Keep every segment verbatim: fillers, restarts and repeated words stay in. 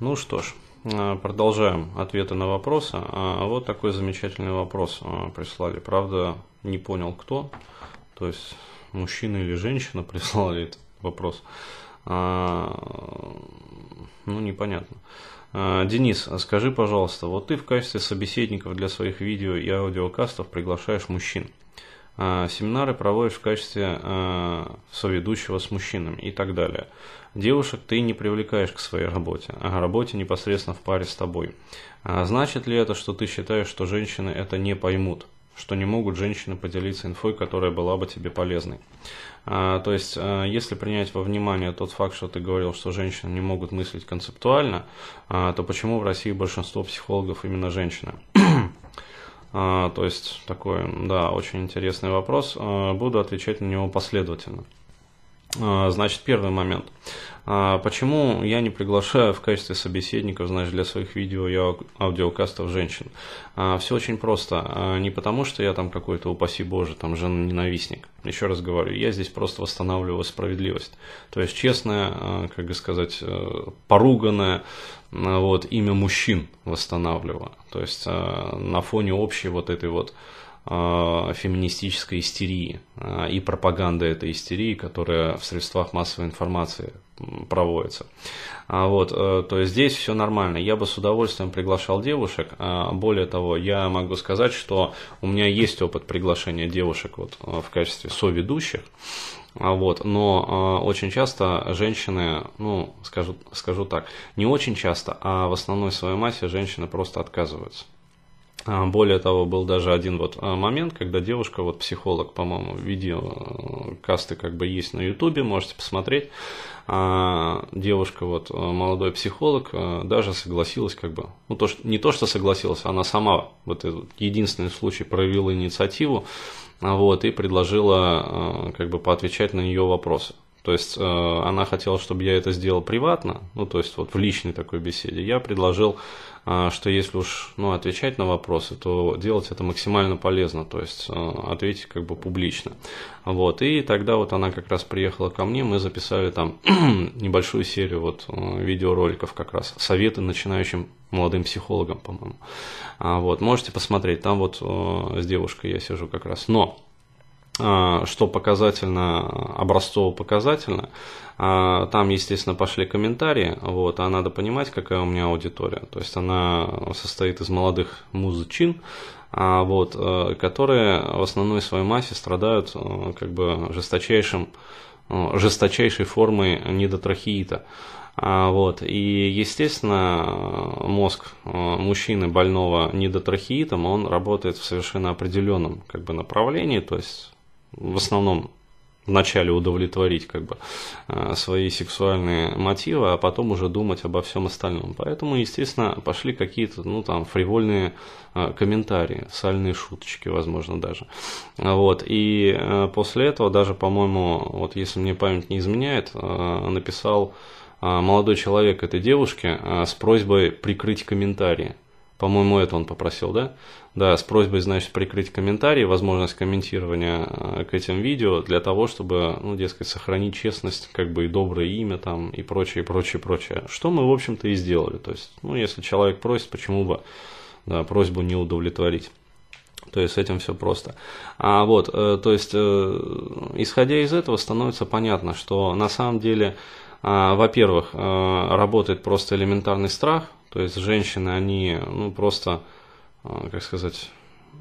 Ну что ж, продолжаем ответы на вопросы. Вот такой замечательный вопрос прислали. Правда, не понял кто, то есть мужчина или женщина прислали этот вопрос. Ну, непонятно. Денис, скажи, пожалуйста, вот ты в качестве собеседников для своих видео и аудиокастов приглашаешь мужчин. Семинары проводишь в качестве соведущего с мужчинами и так далее. Девушек ты не привлекаешь к своей работе, а работе непосредственно в паре с тобой. Значит ли это, что ты считаешь, что женщины это не поймут? Что не могут женщины поделиться инфой, которая была бы тебе полезной. А, то есть, а, если принять во внимание тот факт, что ты говорил, что женщины не могут мыслить концептуально, а, то почему в России большинство психологов именно женщины? а, то есть, такой, да, очень интересный вопрос. А, буду отвечать на него последовательно. А, значит, первый момент. А, почему я не приглашаю в качестве собеседников, значит, для своих видео и аудиокастов женщин? А, все очень просто. А, не потому, что я там какой-то, упаси боже, там женоненавистник. Еще раз говорю, я здесь просто восстанавливаю справедливость. То есть честное, а, как бы сказать, поруганное а, вот, имя мужчин восстанавливаю. То есть а, на фоне общей вот этой вот феминистической истерии и пропаганда этой истерии, которая в средствах массовой информации проводится. Вот, то есть здесь все нормально. Я бы с удовольствием приглашал девушек. Более того, я могу сказать, что у меня есть опыт приглашения девушек вот в качестве соведущих. Вот, но э, очень часто женщины, ну, скажу, скажу так, не очень часто, а в основной своей массе женщины просто отказываются. Более того, был даже один вот момент, когда девушка, вот психолог, по-моему, видео касты как бы есть на ютубе, можете посмотреть. Девушка, вот молодой психолог, даже согласилась как бы, ну то, что, не то, что согласилась, она сама, вот этот единственный случай, проявила инициативу, вот, и предложила как бы поотвечать на ее вопросы. То есть, э, она хотела, чтобы я это сделал приватно, ну, то есть, вот в личной такой беседе. Я предложил, э, что если уж, ну, отвечать на вопросы, то делать это максимально полезно, то есть, э, ответить как бы публично. Вот, и тогда вот она как раз приехала ко мне, мы записали там небольшую серию вот видеороликов как раз, советы начинающим молодым психологам, по-моему. А, вот, можете посмотреть, там вот э, с девушкой я сижу как раз, но... Что показательно, образцово-показательно, там, естественно, пошли комментарии, вот, а надо понимать, какая у меня аудитория, то есть она состоит из молодых мужчин, вот, которые в основной своей массе страдают как бы жесточайшим, жесточайшей формой недотрахеита. Вот. И, естественно, мозг мужчины больного недотрахеитом, он работает в совершенно определенном как бы, направлении, то есть в основном вначале удовлетворить как бы, свои сексуальные мотивы, а потом уже думать обо всем остальном. Поэтому, естественно, пошли какие-то ну, там, фривольные комментарии, сальные шуточки, возможно, даже. Вот. И после этого даже, по-моему, вот если мне память не изменяет, написал молодой человек этой девушки с просьбой прикрыть комментарии. По-моему, это он попросил, да? Да, с просьбой, значит, прикрыть комментарии, возможность комментирования к этим видео для того, чтобы, ну, дескать, сохранить честность, как бы и доброе имя там и прочее, прочее, прочее. Что мы, в общем-то, и сделали. То есть, ну, если человек просит, почему бы, да, просьбу не удовлетворить. То есть, с этим все просто. А вот, э, то есть, э, исходя из этого, становится понятно, что на самом деле... Во-первых, работает просто элементарный страх, то есть женщины, они ну, просто, как сказать,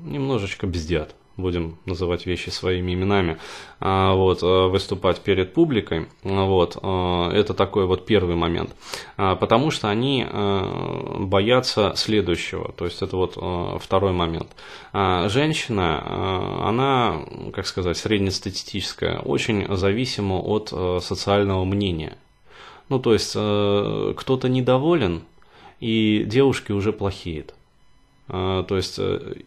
немножечко бздят, будем называть вещи своими именами, вот, выступать перед публикой, вот, это такой вот первый момент, потому что они боятся следующего, то есть это вот второй момент. Женщина, она, как сказать, среднестатистическая, очень зависима от социального мнения. Ну, то есть, э, кто-то недоволен, и девушки уже плохеют. Э, то есть, э,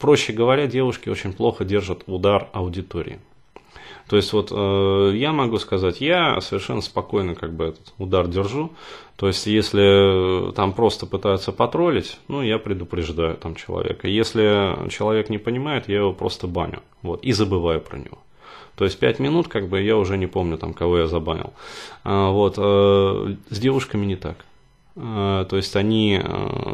проще говоря, девушки очень плохо держат удар аудитории. То есть, вот э, я могу сказать, я совершенно спокойно как бы этот удар держу. То есть, если там просто пытаются потроллить, ну, я предупреждаю там человека. Если человек не понимает, я его просто баню. Вот, и забываю про него. То есть пять минут, как бы я уже не помню, там, кого я забанил. Вот, с девушками не так. То есть они,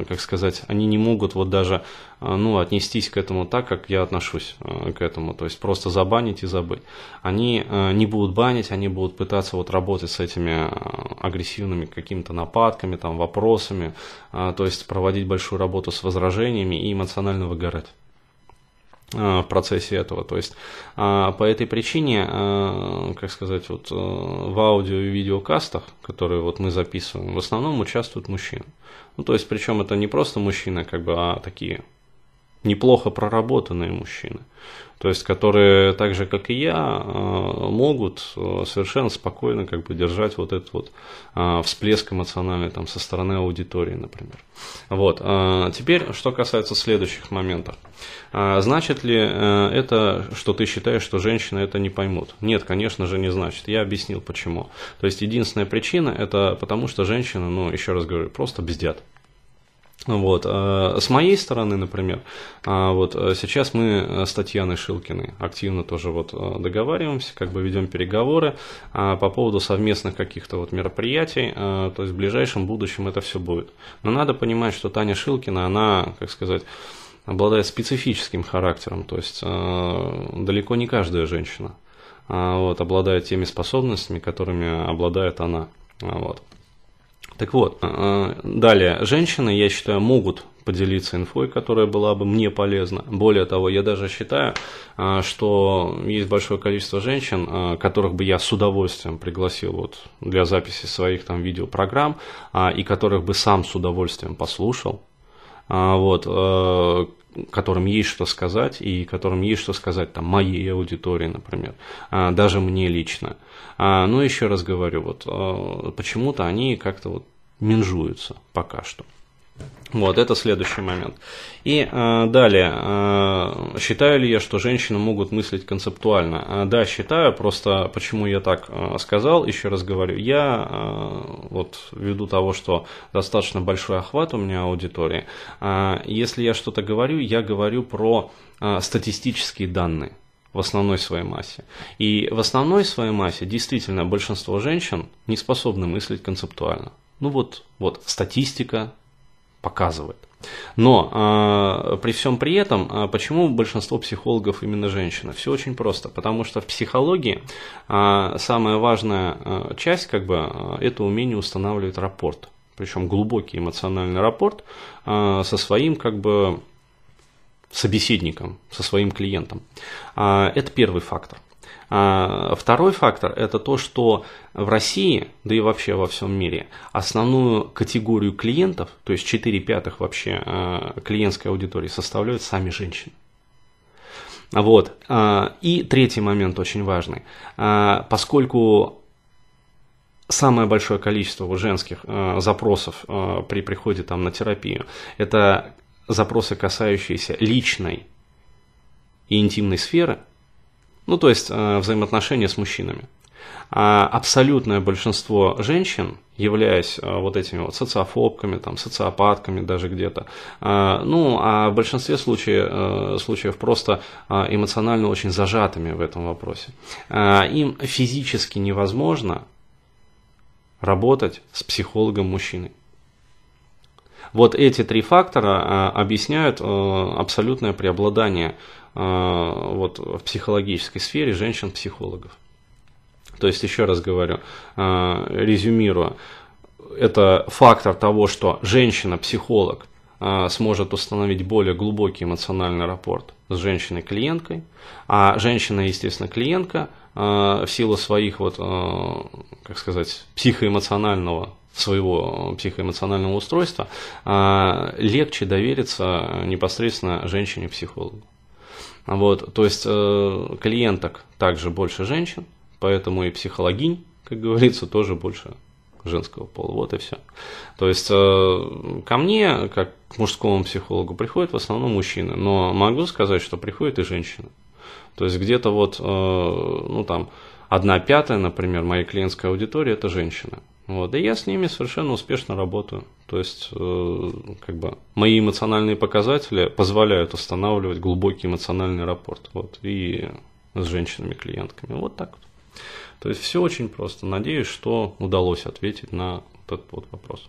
как сказать, они не могут вот даже, ну, отнестись к этому так, как я отношусь к этому. То есть просто забанить и забыть. Они не будут банить, они будут пытаться вот работать с этими агрессивными какими-то нападками, там, вопросами. То есть проводить большую работу с возражениями и эмоционально выгорать в процессе этого. То есть по этой причине, как сказать, вот в аудио и видеокастах, которые вот мы записываем, в основном участвуют мужчины. Ну, то есть, причем это не просто мужчины, как бы, а такие неплохо проработанные мужчины. То есть, которые так же, как и я, могут совершенно спокойно, как бы, держать вот этот вот всплеск эмоциональный там со стороны аудитории, например. Вот. Теперь, что касается следующих моментов. Значит ли это, что ты считаешь, что женщины это не поймут? Нет, конечно же, не значит. Я объяснил, почему. То есть, единственная причина – это потому, что женщины, ну, еще раз говорю, просто бздят. Вот. С моей стороны, например, вот сейчас мы с Татьяной Шилкиной активно тоже вот договариваемся, как бы ведем переговоры по поводу совместных каких-то вот мероприятий, то есть в ближайшем будущем это все будет. Но надо понимать, что Таня Шилкина, она, как сказать, обладает специфическим характером, то есть далеко не каждая женщина вот обладает теми способностями, которыми обладает она. Вот. Так вот, далее, женщины, я считаю, могут поделиться инфой, которая была бы мне полезна. Более того, я даже считаю, что есть большое количество женщин, которых бы я с удовольствием пригласил вот для записи своих там видеопрограмм, и которых бы сам с удовольствием послушал, вот, которым есть что сказать, и которым есть что сказать там моей аудитории, например, даже мне лично. Но еще раз говорю, вот почему-то они как-то вот менжуются пока что. Вот, это следующий момент. И э, далее, э, считаю ли я, что женщины могут мыслить концептуально? Э, да, считаю, просто почему я так э, сказал, еще раз говорю, я э, вот ввиду того, что достаточно большой охват у меня аудитории, э, если я что-то говорю, я говорю про э, статистические данные в основной своей массе. И в основной своей массе действительно большинство женщин не способны мыслить концептуально. Ну вот, вот статистика показывает. Но э, при всем при этом, э, почему большинство психологов именно женщины? Все очень просто, потому что в психологии э, самая важная э, часть, как бы, э, это умение устанавливать рапорт, причем глубокий эмоциональный рапорт э, со своим, как бы, собеседником, со своим клиентом. Э, это первый фактор. Второй фактор – это то, что в России, да и вообще во всем мире, основную категорию клиентов, то есть четыре пятых вообще клиентской аудитории, составляют сами женщины. Вот. И третий момент очень важный. Поскольку самое большое количество женских запросов при приходе там на терапию – это запросы, касающиеся личной и интимной сферы, ну, то есть взаимоотношения с мужчинами. А абсолютное большинство женщин, являясь вот этими вот социофобками, там, социопатками даже где-то, ну, а в большинстве случаев, случаев просто эмоционально очень зажатыми в этом вопросе, им физически невозможно работать с психологом-мужчиной. Вот эти три фактора объясняют абсолютное преобладание вот в психологической сфере женщин-психологов. То есть, еще раз говорю, резюмируя, это фактор того, что женщина-психолог сможет установить более глубокий эмоциональный рапорт с женщиной-клиенткой, а женщина, естественно, клиентка в силу своих, вот, как сказать, психоэмоционального своего психоэмоционального устройства, легче довериться непосредственно женщине-психологу. Вот, то есть клиенток также больше женщин, поэтому и психологинь, как говорится, тоже больше женского пола. Вот и все. То есть ко мне, как к мужскому психологу, приходят в основном мужчины, но могу сказать, что приходят и женщины. То есть где-то вот, ну там, одна пятая, например, моей клиентской аудитории – это женщины. Вот, и я с ними совершенно успешно работаю. То есть, э, как бы, мои эмоциональные показатели позволяют устанавливать глубокий эмоциональный рапорт. Вот, и с женщинами-клиентками. Вот так вот. То есть, все очень просто. Надеюсь, что удалось ответить на этот вот вопрос.